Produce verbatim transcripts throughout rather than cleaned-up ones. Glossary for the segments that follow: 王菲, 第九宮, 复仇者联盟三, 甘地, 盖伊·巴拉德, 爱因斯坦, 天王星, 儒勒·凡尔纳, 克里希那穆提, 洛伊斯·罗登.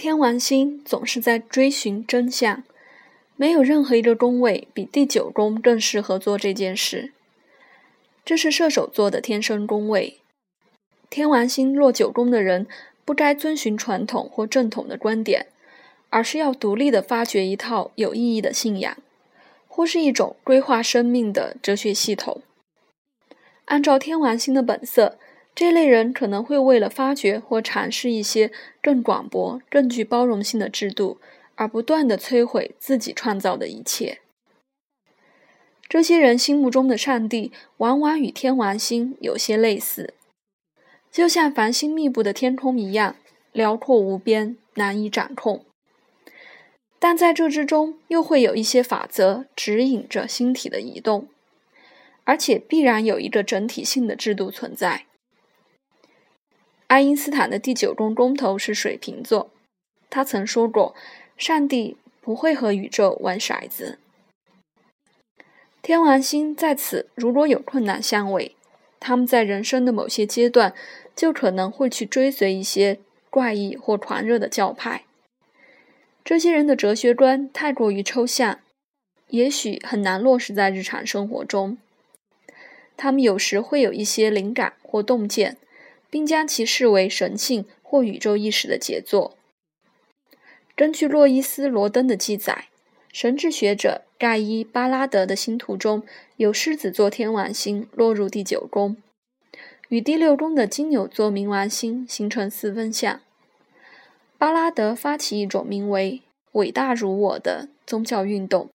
天王星总是在追寻真相，没有任何一个宫位比第九宫更适合做这件事。这是射手座的天生宫位。天王星落九宫的人不该遵循传统或正统的观点，而是要独立地发掘一套有意义的信仰，或是一种规划生命的哲学系统。按照天王星的本色，这类人可能会为了发掘或尝试一些更广博、更具包容性的制度，而不断地摧毁自己创造的一切。这些人心目中的上帝往往与天王星有些类似，就像繁星密布的天空一样，辽阔无边，难以掌控。但在这之中，又会有一些法则指引着星体的移动，而且必然有一个整体性的制度存在。爱因斯坦的第九宫宫头是水瓶座，他曾说过，上帝不会和宇宙玩骰子。天王星在此如果有困难相位，他们在人生的某些阶段就可能会去追随一些怪异或狂热的教派。这些人的哲学观太过于抽象，也许很难落实在日常生活中。他们有时会有一些灵感或洞见，并将其视为神性或宇宙意识的杰作。根据洛伊斯·罗登的记载，神智学者盖伊·巴拉德的星图中有狮子座天王星落入第九宫，与第六宫的金牛座冥王星形成四分相。巴拉德发起一种名为“伟大如我”的宗教运动，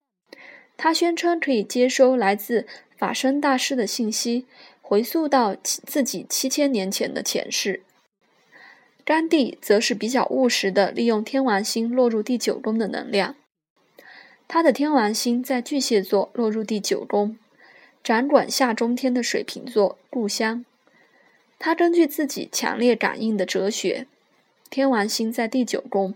他宣称可以接收来自法身大师的信息，回溯到自己七千年前的前世。甘地则是比较务实的利用天王星落入第九宫的能量。他的天王星在巨蟹座落入第九宫，掌管下中天的水瓶座故乡。他根据自己强烈感应的哲学，天王星在第九宫，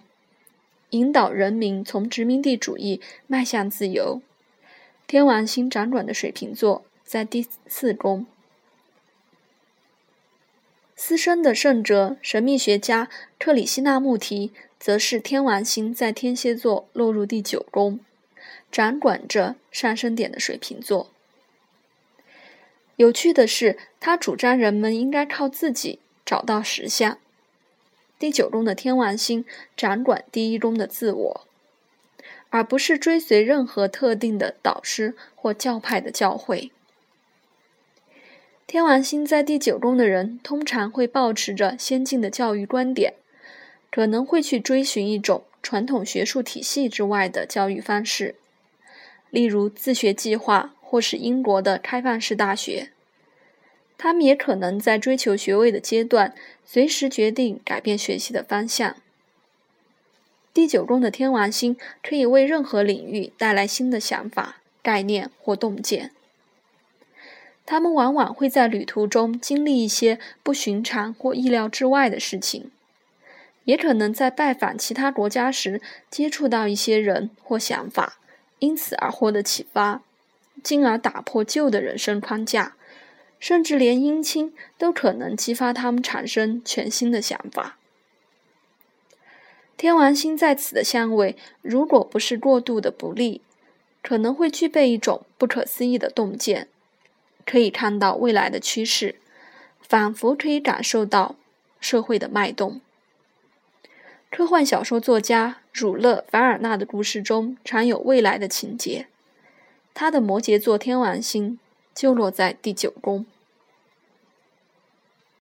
引导人民从殖民地主义迈向自由。天王星掌管的水瓶座在第四宫。私生的圣哲神秘学家克里希那穆提则是天王星在天蝎座落入第九宫，掌管着上升点的水瓶座。有趣的是，他主张人们应该靠自己找到实相。第九宫的天王星掌管第一宫的自我，而不是追随任何特定的导师或教派的教诲。天王星在第九宫的人通常会抱持着先进的教育观点，可能会去追寻一种传统学术体系之外的教育方式，例如自学计划或是英国的开放式大学。他们也可能在追求学位的阶段，随时决定改变学习的方向。第九宫的天王星可以为任何领域带来新的想法、概念或洞见。他们往往会在旅途中经历一些不寻常或意料之外的事情，也可能在拜访其他国家时接触到一些人或想法，因此而获得启发，进而打破旧的人生框架，甚至连姻亲都可能激发他们产生全新的想法。天王星在此的相位，如果不是过度的不利，可能会具备一种不可思议的洞见。可以看到未来的趋势，仿佛可以感受到社会的脉动。科幻小说作家儒勒·凡尔纳的故事中常有未来的情节，他的摩羯座天王星就落在第九宫。